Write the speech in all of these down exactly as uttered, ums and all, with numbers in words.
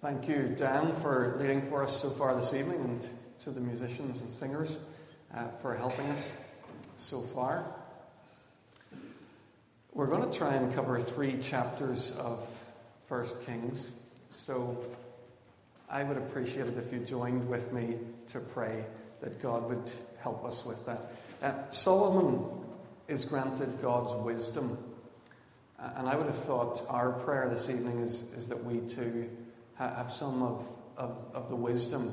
Thank you, Dan, for leading for us so far this evening, and to the musicians and singers uh, for helping us so far. We're going to try and cover three chapters of First Kings, so I would appreciate it if you joined with me to pray that God would help us with that. Uh, Solomon is granted God's wisdom, uh, and I would have thought our prayer this evening is, is that we too have some of, of, of the wisdom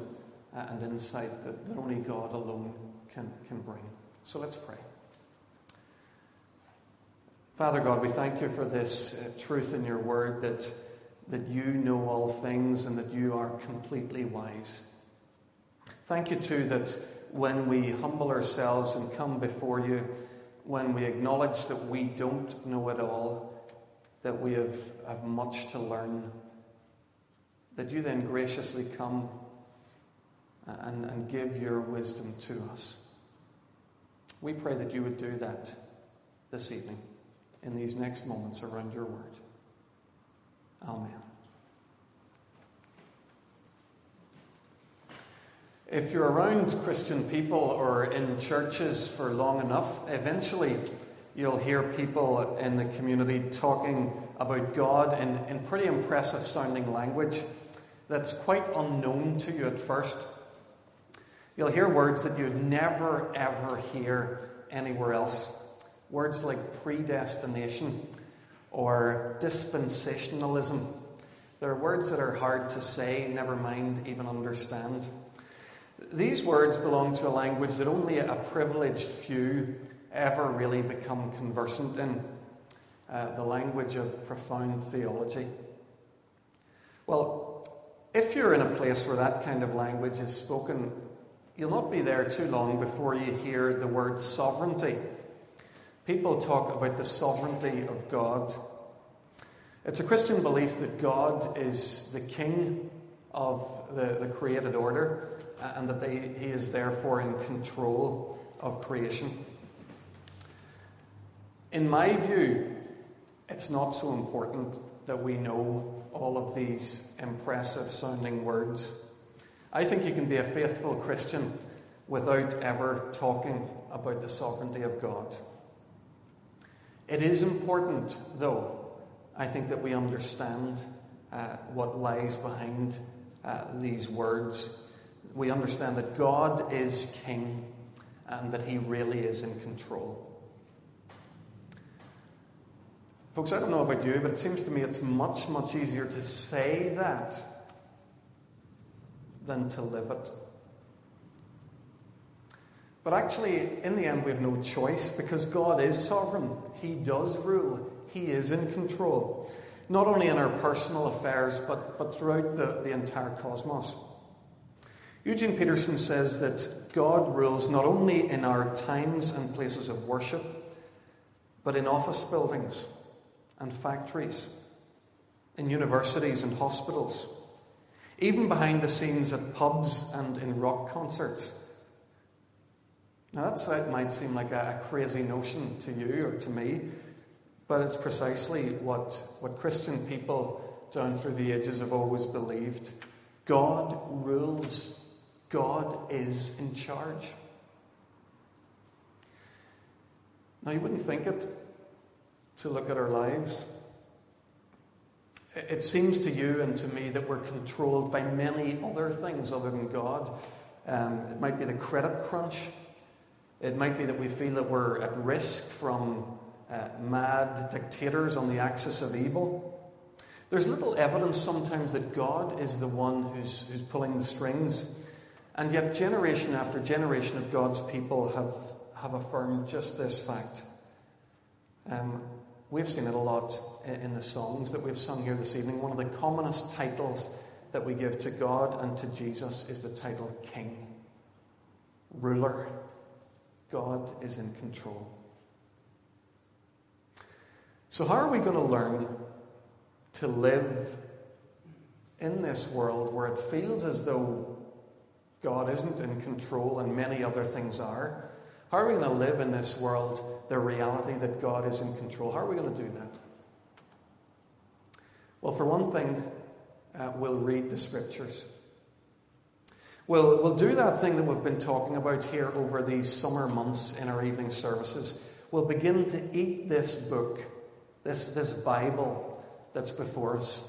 and insight that, that only God alone can, can bring. So let's pray. Father God, we thank you for this uh, truth in your word, that, that you know all things and that you are completely wise. Thank you too that when we humble ourselves and come before you, when we acknowledge that we don't know it all, that we have, have much to learn, that you then graciously come and, and give your wisdom to us. We pray that you would do that this evening, in these next moments around your word. Amen. If you're around Christian people or in churches for long enough, eventually you'll hear people in the community talking about God in, in pretty impressive sounding language that's quite unknown to you at first. You'll hear words that you'd never, ever hear anywhere else. Words like predestination or dispensationalism. They're words that are hard to say, never mind even understand. These words belong to a language that only a privileged few ever really become conversant in, uh, the language of profound theology. Well, if you're in a place where that kind of language is spoken, you'll not be there too long before you hear the word sovereignty. People talk about the sovereignty of God. It's a Christian belief that God is the king of the, the created order, and that they, he is therefore in control of creation. In my view, it's not so important that we know all of these impressive sounding words. I think you can be a faithful Christian without ever talking about the sovereignty of God. It is important, though, I think, that we understand uh, what lies behind uh, these words. We understand that God is king and that he really is in control. Folks, I don't know about you, but it seems to me it's much, much easier to say that than to live it. But actually, in the end, we have no choice, because God is sovereign. He does rule. He is in control, not only in our personal affairs, but, but throughout the, the entire cosmos. Eugene Peterson says that God rules not only in our times and places of worship, but in office buildings and factories, in universities and hospitals, even behind the scenes at pubs and in rock concerts. Now that's, that might seem like a, a crazy notion to you or to me, but it's precisely what, what Christian people down through the ages have always believed. God rules. God is in charge. Now you wouldn't think it, to look at our lives. It seems to you and to me that we're controlled by many other things other than God. Um, it might be the credit crunch. It might be that we feel that we're at risk from uh, mad dictators on the axis of evil. There's little evidence sometimes that God is the one who's, who's pulling the strings. And yet generation after generation of God's people have, have affirmed just this fact. Um, We've seen it a lot in the songs that we've sung here this evening. One of the commonest titles that we give to God and to Jesus is the title King, Ruler. God is in control. So how are we going to learn to live in this world where it feels as though God isn't in control and many other things are? How are we going to live in this world, the reality that God is in control? How are we going to do that? Well, for one thing, uh, we'll read the scriptures. We'll, we'll do that thing that we've been talking about here over these summer months in our evening services. We'll begin to eat this book, this, this Bible that's before us.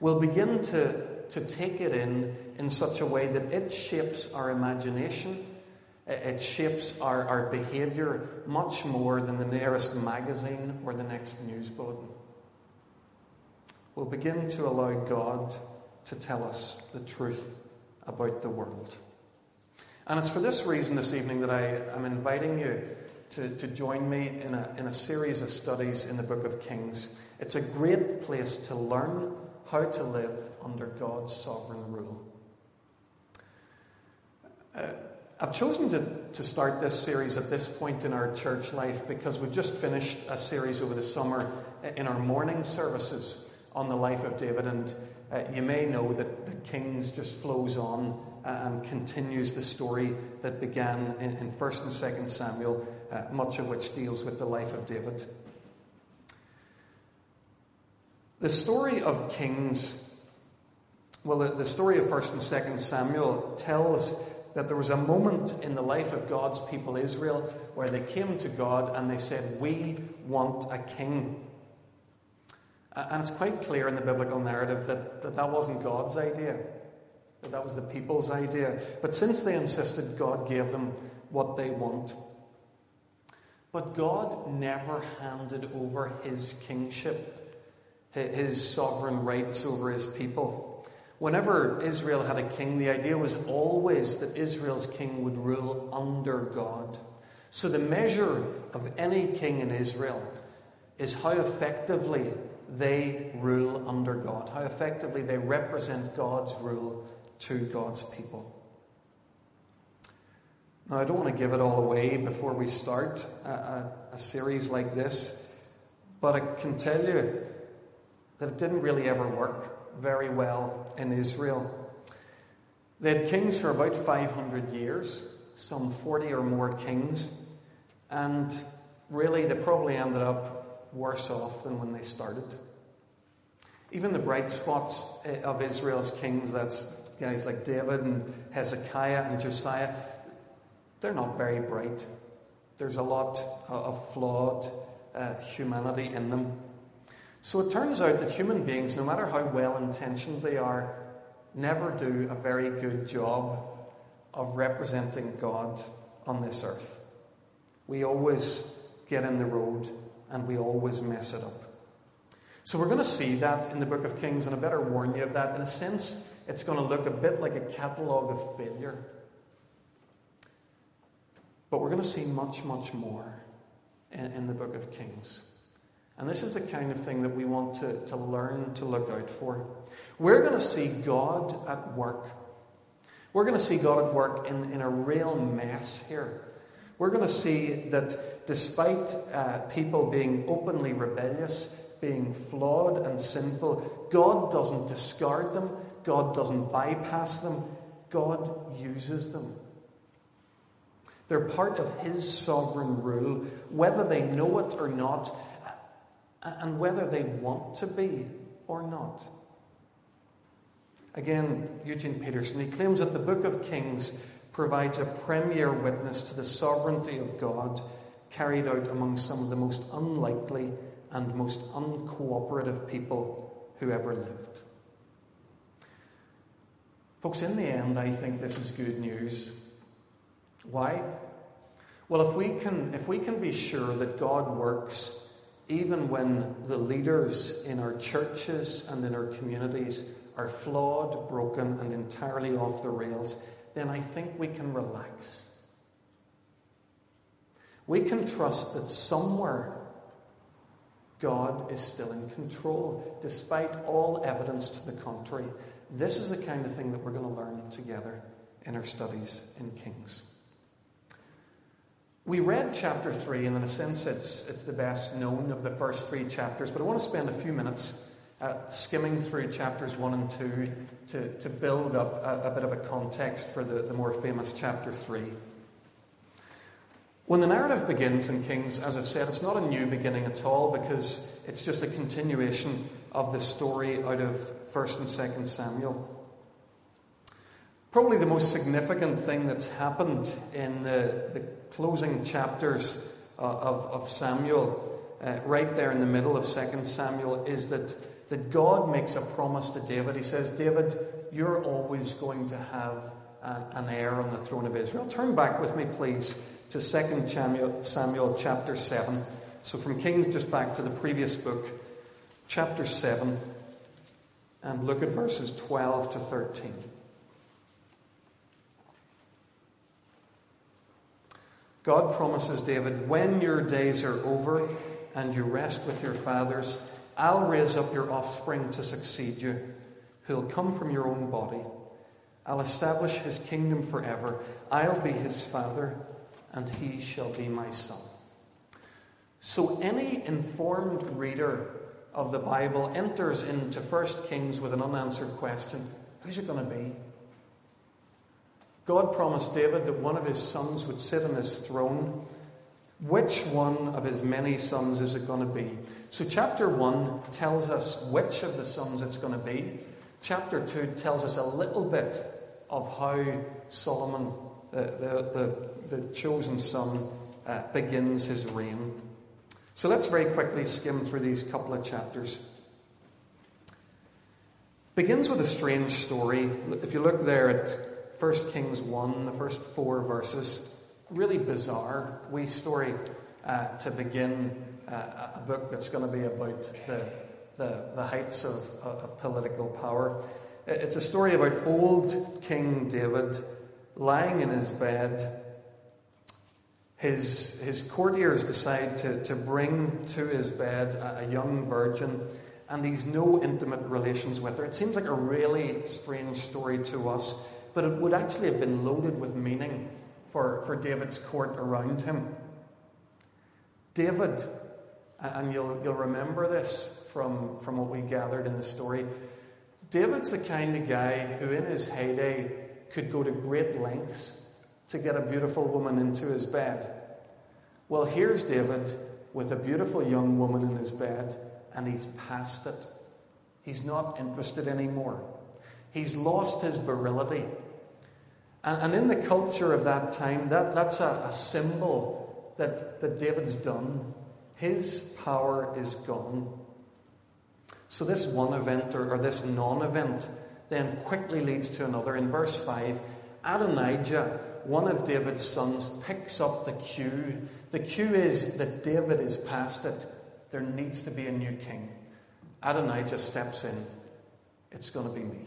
We'll begin to, to take it in in such a way that it shapes our imagination. It shapes our, our behavior much more than the nearest magazine or the next news bulletin. We'll begin to allow God to tell us the truth about the world. And it's for this reason this evening that I am inviting you to, to join me in a, in a series of studies in the book of Kings. It's a great place to learn how to live under God's sovereign rule. Uh, I've chosen to, to start this series at this point in our church life because we've just finished a series over the summer in our morning services on the life of David, and uh, you may know that the Kings just flows on and continues the story that began in, in First and Second Samuel, uh, much of which deals with the life of David. The story of Kings, well, the, the story of First and Second Samuel tells that there was a moment in the life of God's people Israel where they came to God and they said, "We want a king." And it's quite clear in the biblical narrative that that, that wasn't God's idea, that that was the people's idea. But since they insisted, God gave them what they want. But God never handed over his kingship, his sovereign rights over his people. Whenever Israel had a king, the idea was always that Israel's king would rule under God. So the measure of any king in Israel is how effectively they rule under God, how effectively they represent God's rule to God's people. Now, I don't want to give it all away before we start a, a, a series like this, but I can tell you that it didn't really ever work very well in Israel. They had kings for about five hundred years, some forty or more kings, and really they probably ended up worse off than when they started. Even the bright spots of Israel's kings, that's guys like David and Hezekiah and Josiah, they're not very bright. There's a lot of flawed uh, humanity in them. So it turns out that human beings, no matter how well-intentioned they are, never do a very good job of representing God on this earth. We always get in the road and we always mess it up. So we're going to see that in the book of Kings, and I better warn you of that. In a sense, it's going to look a bit like a catalogue of failure. But we're going to see much, much more in, in the book of Kings. And this is the kind of thing that we want to, to learn to look out for. We're going to see God at work. We're going to see God at work in, in a real mess here. We're going to see that despite uh, people being openly rebellious, being flawed and sinful, God doesn't discard them. God doesn't bypass them. God uses them. They're part of his sovereign rule, whether they know it or not, and whether they want to be or not. Again, Eugene Peterson, he claims that the book of Kings provides a premier witness to the sovereignty of God carried out among some of the most unlikely and most uncooperative people who ever lived. Folks, in the end, I think this is good news. Why? Well, if we can, if we can be sure that God works even when the leaders in our churches and in our communities are flawed, broken, and entirely off the rails, then I think we can relax. We can trust that somewhere God is still in control, despite all evidence to the contrary. This is the kind of thing that we're going to learn together in our studies in Kings. We read chapter three, and in a sense it's, it's the best known of the first three chapters, but I want to spend a few minutes uh, skimming through chapters one and two to, to build up a, a bit of a context for the, the more famous chapter three. When the narrative begins in Kings, as I've said, it's not a new beginning at all, because it's just a continuation of the story out of First and Second Samuel. Probably the most significant thing that's happened in the, the closing chapters uh, of, of Samuel, uh, right there in the middle of Second Samuel, is that, that God makes a promise to David. He says, David, you're always going to have a, an heir on the throne of Israel. Turn back with me, please, to Second Samuel, Samuel chapter seven. So from Kings just back to the previous book, chapter seven, and look at verses twelve to thirteen. God promises David, when your days are over and you rest with your fathers, I'll raise up your offspring to succeed you, who'll come from your own body. I'll establish his kingdom forever. I'll be his father, and he shall be my son. So any informed reader of the Bible enters into First Kings with an unanswered question. Who's it going to be? God promised David that one of his sons would sit on his throne. Which one of his many sons is it going to be? So chapter one tells us which of the sons it's going to be. Chapter two tells us a little bit of how Solomon, the, the, the, the chosen son, uh, begins his reign. So let's very quickly skim through these couple of chapters. Begins with a strange story. If you look there at First Kings one, the first four verses, really bizarre, wee story uh, to begin uh, a book that's going to be about the, the, the heights of, of political power. It's a story about old King David lying in his bed. His, his courtiers decide to, to bring to his bed a, a young virgin, and he's no intimate relations with her. It seems like a really strange story to us, but it would actually have been loaded with meaning for, for David's court around him. David, and you'll, you'll remember this from, from what we gathered in the story, David's the kind of guy who in his heyday could go to great lengths to get a beautiful woman into his bed. Well, here's David with a beautiful young woman in his bed, and he's past it. He's not interested anymore. He's lost his virility. And, and in the culture of that time, that, that's a, a symbol that, that David's done. His power is gone. So this one event, or, or this non-event, then quickly leads to another. In verse five, Adonijah, one of David's sons, picks up the cue. The cue is that David is past it. There needs to be a new king. Adonijah steps in. It's going to be me.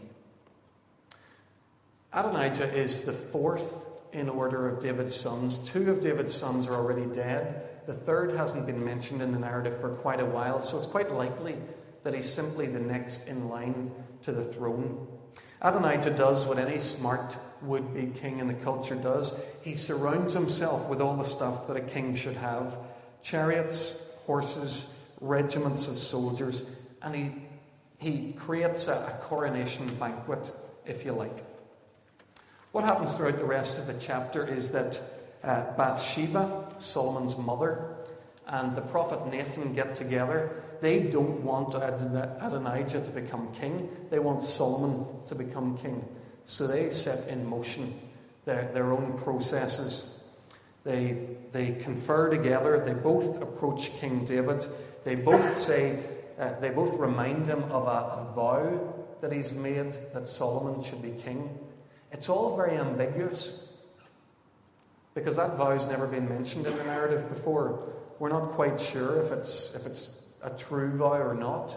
Adonijah is the fourth in order of David's sons. Two of David's sons are already dead. The third hasn't been mentioned in the narrative for quite a while, so it's quite likely that he's simply the next in line to the throne. Adonijah does what any smart would-be king in the culture does. He surrounds himself with all the stuff that a king should have: chariots, horses, regiments of soldiers, and he he creates a, a coronation banquet, if you like. What happens throughout the rest of the chapter is that uh, Bathsheba, Solomon's mother, and the prophet Nathan get together. They don't want Adonijah to become king. They want Solomon to become king. So they set in motion their, their own processes. They, they confer together. They both approach King David. They both say, uh, they both remind him of a, a vow that he's made that Solomon should be king. It's all very ambiguous, because that vow's never been mentioned in the narrative before. We're not quite sure if it's if it's a true vow or not.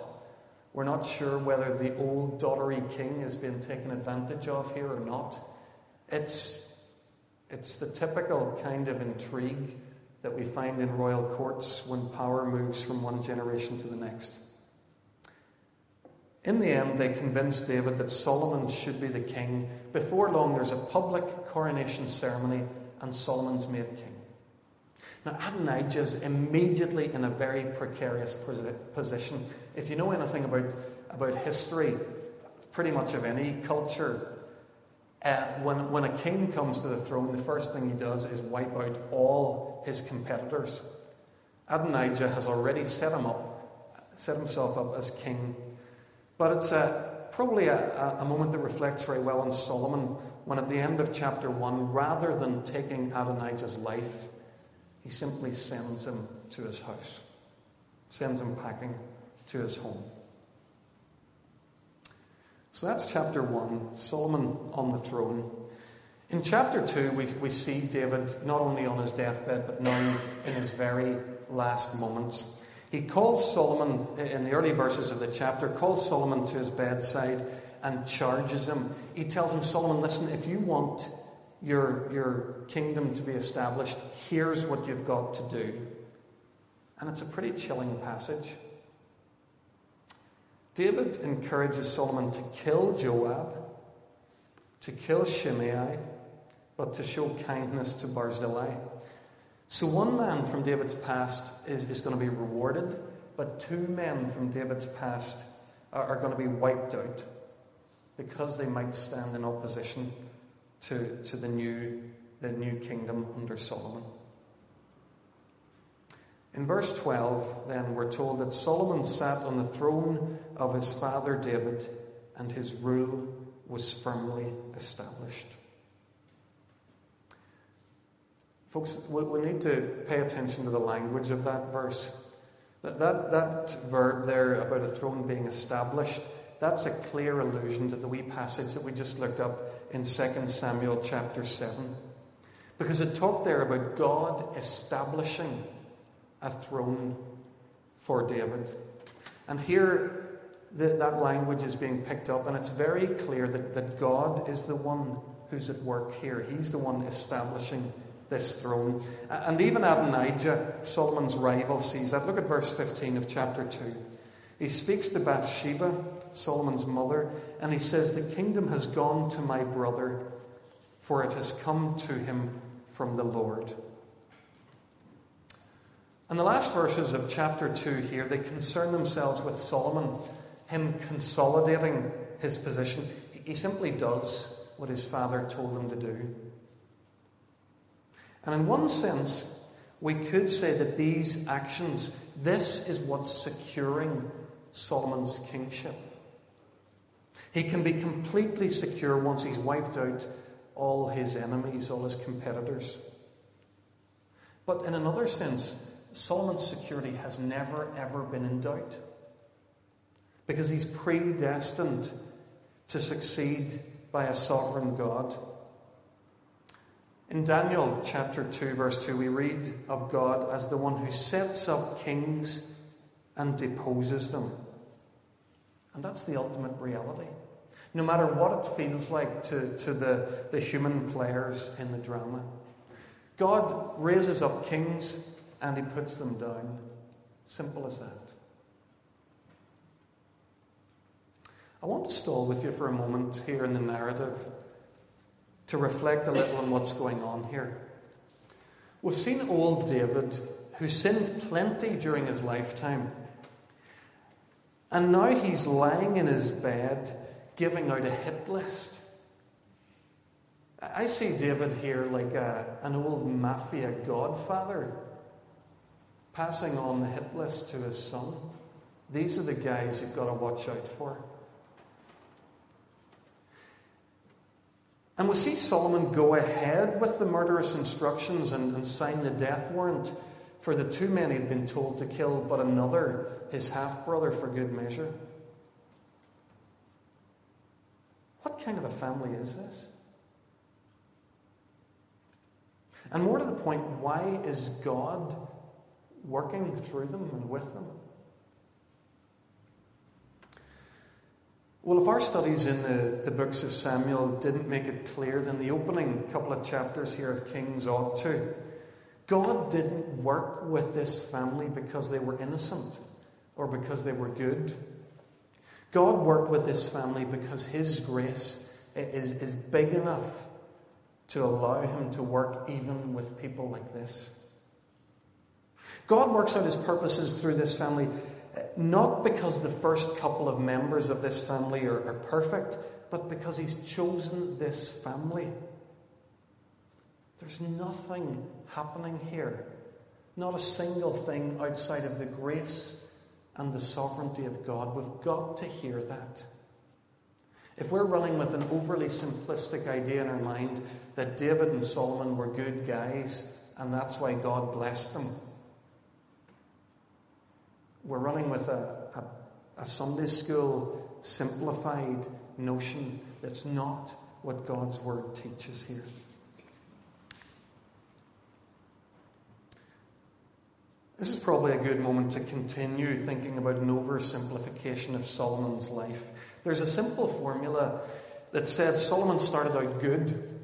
We're not sure whether the old dottery king has been taken advantage of here or not. It's, it's the typical kind of intrigue that we find in royal courts when power moves from one generation to the next. In the end, they convinced David that Solomon should be the king. Before long, there's a public coronation ceremony, and Solomon's made king. Now, Adonijah's immediately in a very precarious position. If you know anything about, about history, pretty much of any culture, uh, when, when a king comes to the throne, the first thing he does is wipe out all all his competitors. Adonijah has already set him up, set himself up as king. But it's a, probably a, a moment that reflects very well on Solomon, when at the end of chapter one, rather than taking Adonijah's life, he simply sends him to his house, sends him packing to his home. So that's chapter one, Solomon on the throne. In chapter two, we, we see David not only on his deathbed, but now in his very last moments. He calls Solomon, in the early verses of the chapter, calls Solomon to his bedside and charges him. He tells him, Solomon, listen, if you want your, your kingdom to be established, here's what you've got to do. And it's a pretty chilling passage. David encourages Solomon to kill Joab, to kill Shimei, but to show kindness to Barzillai. So one man from David's past is, is going to be rewarded, but two men from David's past are, are going to be wiped out because they might stand in opposition to, to the new, the new kingdom under Solomon. In verse twelve, then, we're told that Solomon sat on the throne of his father David, and his rule was firmly established. Folks, we need to pay attention to the language of that verse. That, that, that verb there about a throne being established, that's a clear allusion to the wee passage that we just looked up in Second Samuel chapter seven. Because it talked there about God establishing a throne for David. And here the, that language is being picked up, and it's very clear that, that God is the one who's at work here. He's the one establishing this throne. And even Adonijah, Solomon's rival, sees that. Look at verse fifteen of chapter two. He speaks to Bathsheba, Solomon's mother, and he says, the kingdom has gone to my brother, for it has come to him from the Lord. And the last verses of chapter two here, they concern themselves with Solomon, him consolidating his position. He simply does what his father told him to do. And in one sense, we could say that these actions, this is what's securing Solomon's kingship. He can be completely secure once he's wiped out all his enemies, all his competitors. But in another sense, Solomon's security has never, ever been in doubt, because he's predestined to succeed by a sovereign God. In Daniel chapter two, verse two, we read of God as the one who sets up kings and deposes them. And that's the ultimate reality. No matter what it feels like to, to the, the human players in the drama, God raises up kings and he puts them down. Simple as that. I want to stall with you for a moment here in the narrative to reflect a little on what's going on here. We've seen old David, who sinned plenty during his lifetime, and now he's lying in his bed giving out a hit list. I see David here like a, an old mafia godfather, passing on the hit list to his son. These are the guys you've got to watch out for. And we see Solomon go ahead with the murderous instructions and, and sign the death warrant for the two men he'd been told to kill, but another, his half-brother, for good measure. What kind of a family is this? And more to the point, why is God working through them and with them? Well, if our studies in the, the books of Samuel didn't make it clear, then the opening couple of chapters here of Kings ought to. God didn't work with this family because they were innocent or because they were good. God worked with this family because his grace is, is big enough to allow him to work even with people like this. God works out his purposes through this family, not because the first couple of members of this family are, are perfect, but because he's chosen this family There's nothing happening here. Not a single thing outside of the grace and the sovereignty of God. We've got to hear that. If we're running with an overly simplistic idea in our mind that David and Solomon were good guys and that's why God blessed them, we're running with a, a, a Sunday school simplified notion that's not what God's word teaches here. This is probably a good moment to continue thinking about an oversimplification of Solomon's life. There's a simple formula that says Solomon started out good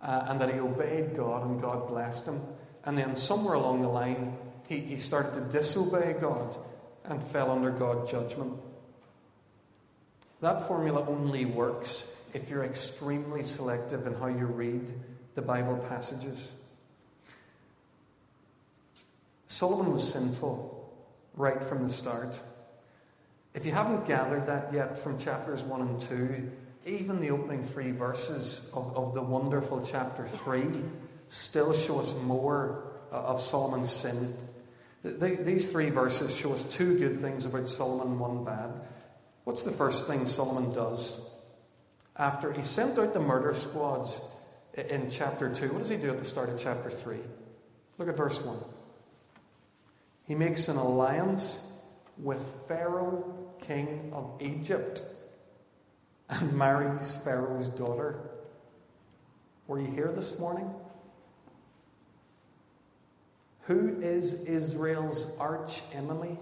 uh, and that he obeyed God and God blessed him. And then somewhere along the line, he, he started to disobey God and fell under God's judgment. That formula only works if you're extremely selective in how you read the Bible passages. Solomon was sinful right from the start. If you haven't gathered that yet from chapters one and two, even the opening three verses of, of the wonderful chapter three still show us more of Solomon's sin. They, these three verses show us two good things about Solomon, one bad. What's the first thing Solomon does? After he sent out the murder squads in chapter two, what does he do at the start of chapter three? Look at verse one. He makes an alliance with Pharaoh, king of Egypt, and marries Pharaoh's daughter. Were you here this morning? Who is Israel's arch enemy?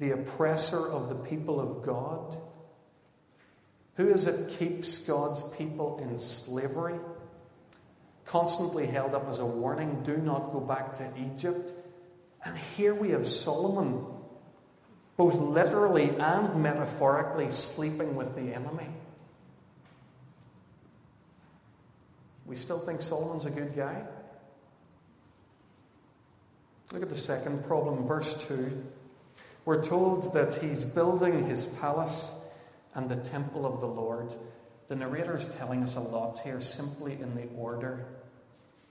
The oppressor of the people of God? Who is it keeps God's people in slavery? Constantly held up as a warning, do not go back to Egypt. And here we have Solomon, both literally and metaphorically, sleeping with the enemy. We still think Solomon's a good guy? Look at the second problem, verse two. We're told that he's building his palace and the temple of the Lord. The narrator is telling us a lot here, simply in the order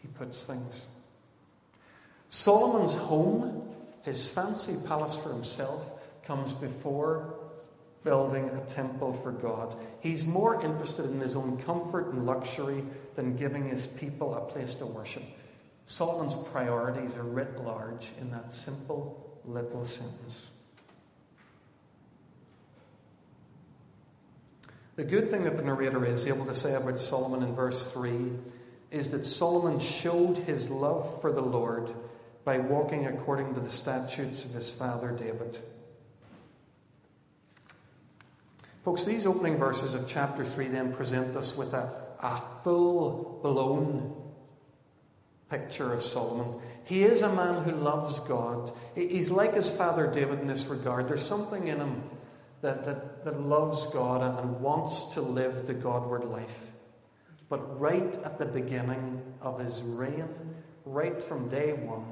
he puts things. Solomon's home, his fancy palace for himself, comes before building a temple for God. He's more interested in his own comfort and luxury than giving his people a place to worship. Solomon's priorities are writ large in that simple little sentence. The good thing that the narrator is able to say about Solomon in verse three is that Solomon showed his love for the Lord by walking according to the statutes of his father David. Folks, these opening verses of chapter three then present us with a, a full-blown picture of Solomon. He is a man who loves God. He's like his father David in this regard. There's something in him that, that, that loves God and wants to live the Godward life. But right at the beginning of his reign, right from day one,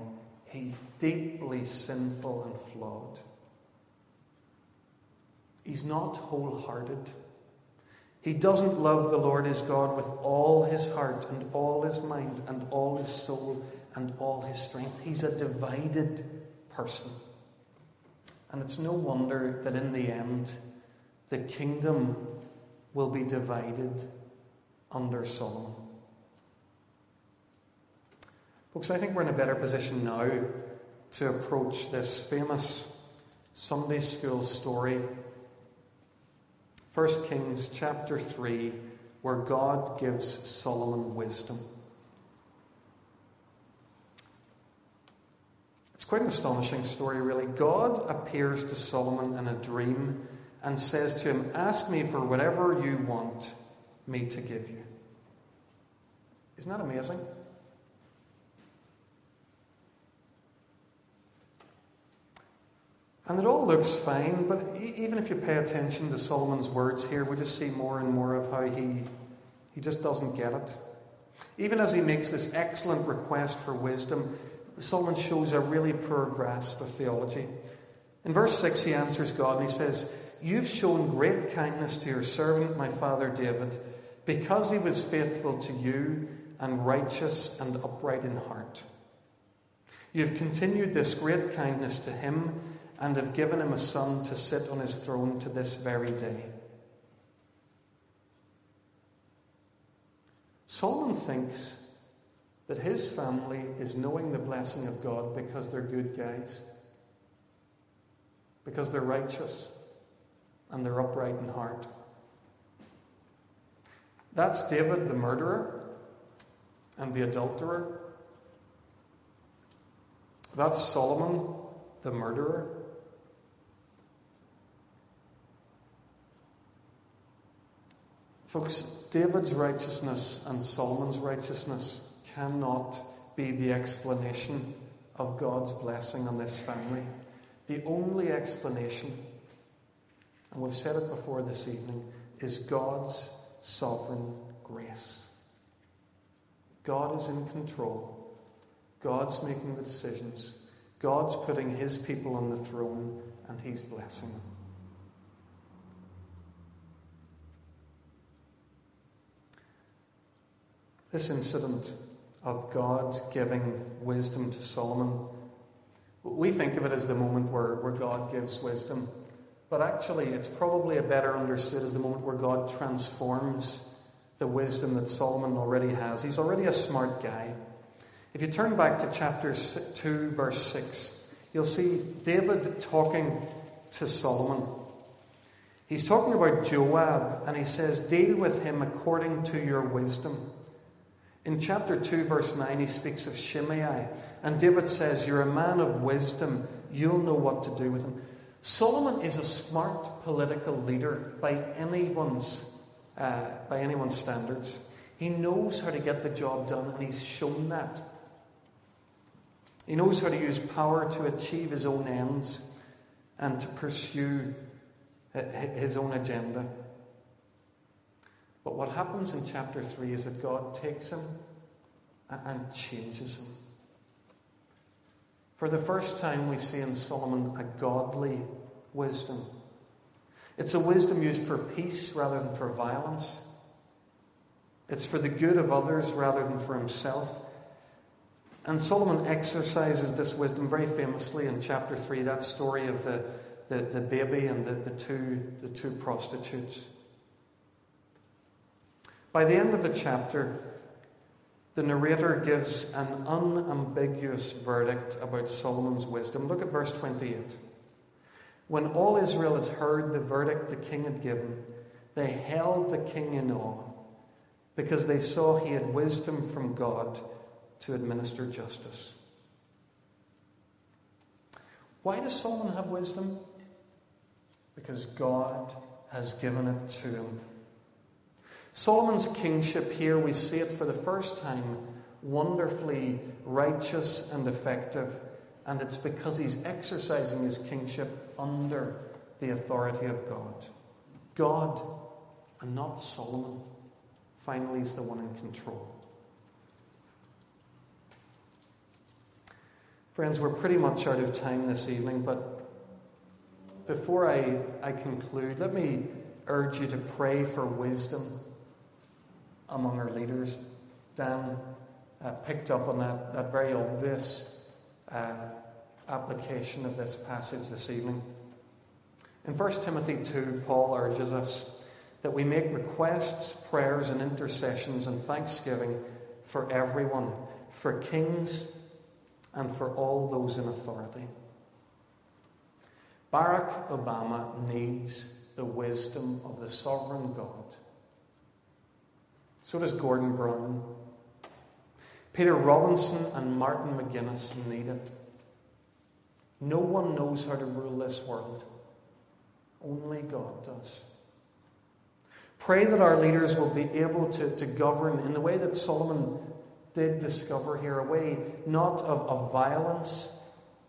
he's deeply sinful and flawed. He's not wholehearted. He doesn't love the Lord his God with all his heart and all his mind and all his soul and all his strength. He's a divided person. And it's no wonder that in the end, the kingdom will be divided under Solomon. Folks, I think we're in a better position now to approach this famous Sunday school story, First Kings chapter three, where God gives Solomon wisdom. It's quite an astonishing story, really. God appears to Solomon in a dream and says to him, "Ask me for whatever you want me to give you." Isn't that amazing? And it all looks fine, but even if you pay attention to Solomon's words here, we just see more and more of how he, he just doesn't get it. Even as he makes this excellent request for wisdom, Solomon shows a really poor grasp of theology. In verse six, he answers God and he says, "You've shown great kindness to your servant, my father David. Because he was faithful to you, and righteous and upright in heart. You have continued this great kindness to him and have given him a son to sit on his throne to this very day. Solomon thinks that his family is knowing the blessing of God because they're good guys, because they're righteous and they're upright in heart. That's David the murderer and the adulterer. That's Solomon the murderer. Folks, David's righteousness and Solomon's righteousness cannot be the explanation of God's blessing on this family. The only explanation, and we've said it before this evening, is God's sovereign grace. God is in control. God's making the decisions. God's putting his people on the throne, and he's blessing them. This incident of God giving wisdom to Solomon, we think of it as the moment where, where God gives wisdom. But actually, it's probably better understood as the moment where God transforms the wisdom that Solomon already has. He's already a smart guy. If you turn back to chapter two, verse six, you'll see David talking to Solomon. He's talking about Joab, and he says, "Deal with him according to your wisdom." In chapter two, verse nine, he speaks of Shimei, and David says, "You're a man of wisdom. You'll know what to do with him." Solomon is a smart political leader by anyone's uh, by anyone's standards. He knows how to get the job done, and he's shown that. He knows how to use power to achieve his own ends and to pursue his own agenda. But what happens in chapter three is that God takes him and changes him. For the first time, we see in Solomon a godly wisdom. It's a wisdom used for peace rather than for violence. It's for the good of others rather than for himself. And Solomon exercises this wisdom very famously in chapter three, that story of the, the, the baby and the, the, two, the two prostitutes. By the end of the chapter, the narrator gives an unambiguous verdict about Solomon's wisdom. Look at verse twenty-eight. "When all Israel had heard the verdict the king had given, they held the king in awe, because they saw he had wisdom from God to administer justice." Why does Solomon have wisdom? Because God has given it to him. Solomon's kingship here, we see it for the first time, wonderfully righteous and effective. And it's because he's exercising his kingship under the authority of God. God, and not Solomon, finally is the one in control. Friends, we're pretty much out of time this evening, but before I, I conclude, let me urge you to pray for wisdom among our leaders. Dan uh, picked up on that, that very obvious uh, application of this passage this evening. In First Timothy two, Paul urges us that we make requests, prayers, and intercessions and thanksgiving for everyone, for kings, and for all those in authority. Barack Obama needs the wisdom of the sovereign God. So does Gordon Brown. Peter Robinson and Martin McGuinness need it. No one knows how to rule this world. Only God does. Pray that our leaders will be able to, to govern in the way that Solomon did discover here, a way not of, of violence,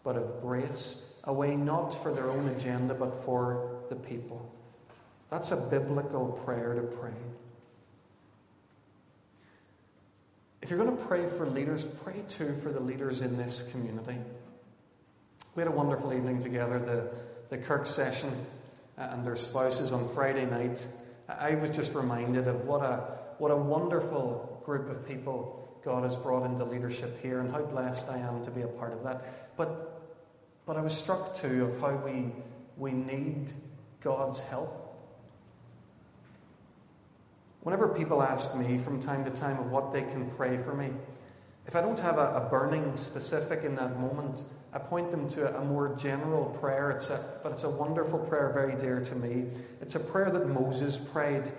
but of grace, a way not for their own agenda, but for the people. That's a biblical prayer to pray. If you're going to pray for leaders, pray too for the leaders in this community. We had a wonderful evening together, the, the Kirk session and their spouses on Friday night. I was just reminded of what a what a wonderful group of people God has brought into leadership here, and how blessed I am to be a part of that. But but I was struck too of how we we need God's help. Whenever people ask me from time to time of what they can pray for me, if I don't have a, a burning specific in that moment, I point them to a more general prayer. It's a, but it's a wonderful prayer, very dear to me. It's a prayer that Moses prayed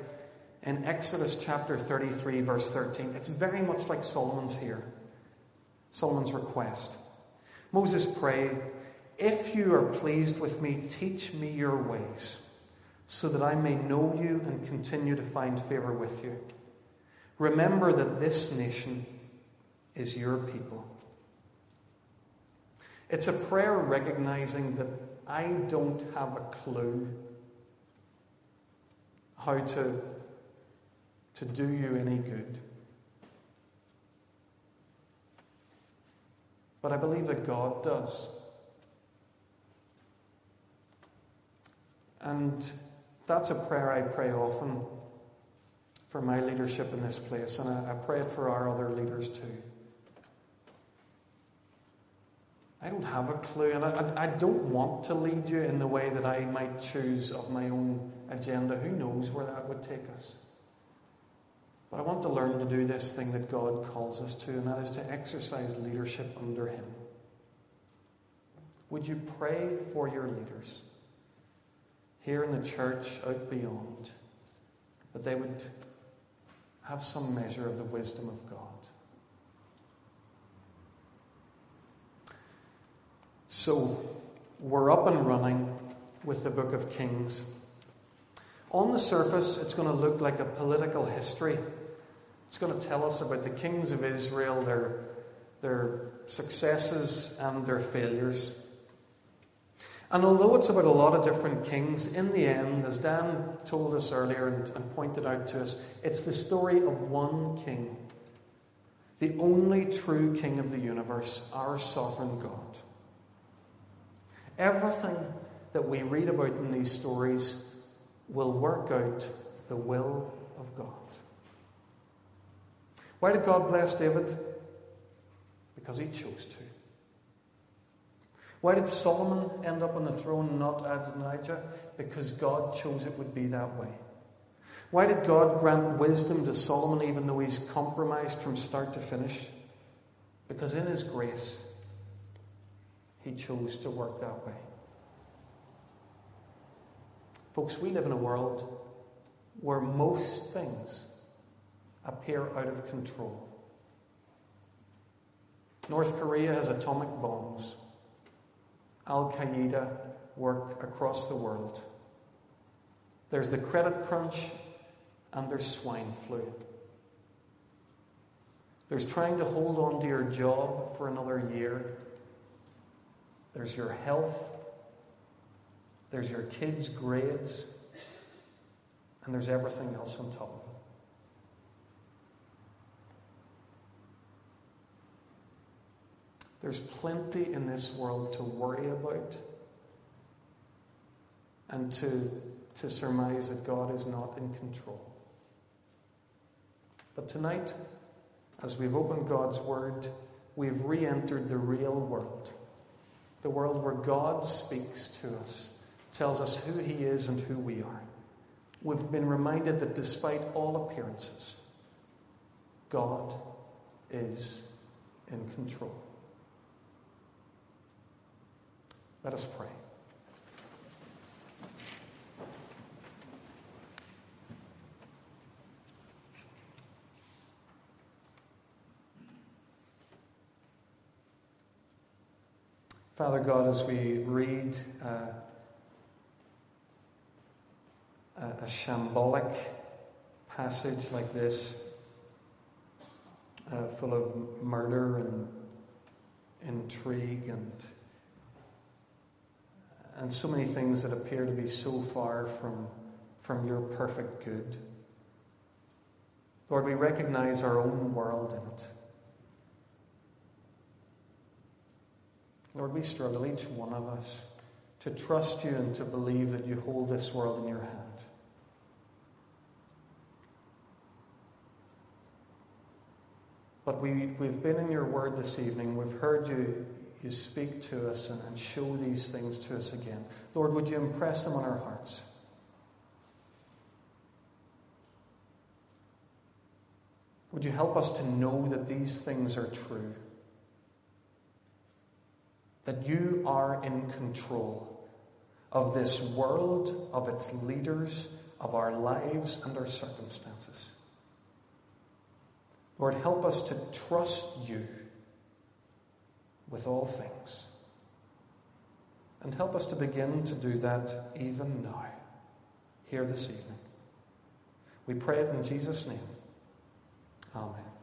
in Exodus chapter thirty-three, verse thirteen. It's very much like Solomon's here. Solomon's request. Moses prayed, "If you are pleased with me, teach me your ways, so that I may know you and continue to find favor with you. Remember that this nation is your people." It's a prayer recognizing that I don't have a clue how to, to do you any good. But I believe that God does. And that's a prayer I pray often for my leadership in this place, and I, I pray it for our other leaders too. I don't have a clue, and I, I don't want to lead you in the way that I might choose of my own agenda. Who knows where that would take us? But I want to learn to do this thing that God calls us to, and that is to exercise leadership under Him. Would you pray for your leaders here in the church, out beyond, that they would have some measure of the wisdom of God? So, we're up and running with the book of Kings. On the surface, it's going to look like a political history. It's going to tell us about the kings of Israel, their, their successes and their failures. And although it's about a lot of different kings, in the end, as Dan told us earlier and, and pointed out to us, it's the story of one king, the only true king of the universe, our sovereign God. Everything that we read about in these stories will work out the will of God. Why did God bless David? Because he chose to. Why did Solomon end up on the throne, not Adonijah? Because God chose it would be that way. Why did God grant wisdom to Solomon even though he's compromised from start to finish? Because in his grace, he chose to work that way. Folks, we live in a world where most things appear out of control. North Korea has atomic bombs. Al-Qaeda work across the world. There's the credit crunch and there's swine flu. There's trying to hold on to your job for another year. There's your health. There's your kids' grades. And there's everything else on top of it. There's plenty in this world to worry about and to, to surmise that God is not in control. But tonight, as we've opened God's Word, we've re-entered the real world. The world where God speaks to us, tells us who He is and who we are. We've been reminded that despite all appearances, God is in control. Let us pray. Father God, as we read uh, a, a shambolic passage like this, uh, full of murder and intrigue and And so many things that appear to be so far from, from your perfect good. Lord, we recognize our own world in it. Lord, we struggle, each one of us, to trust you and to believe that you hold this world in your hand. But we, we've been in your word this evening. We've heard you, you speak to us and, and show these things to us again. Lord, would you impress them on our hearts? Would you help us to know that these things are true? That you are in control of this world, of its leaders, of our lives and our circumstances. Lord, help us to trust you with all things. And help us to begin to do that even now, here this evening. We pray it in Jesus' name. Amen.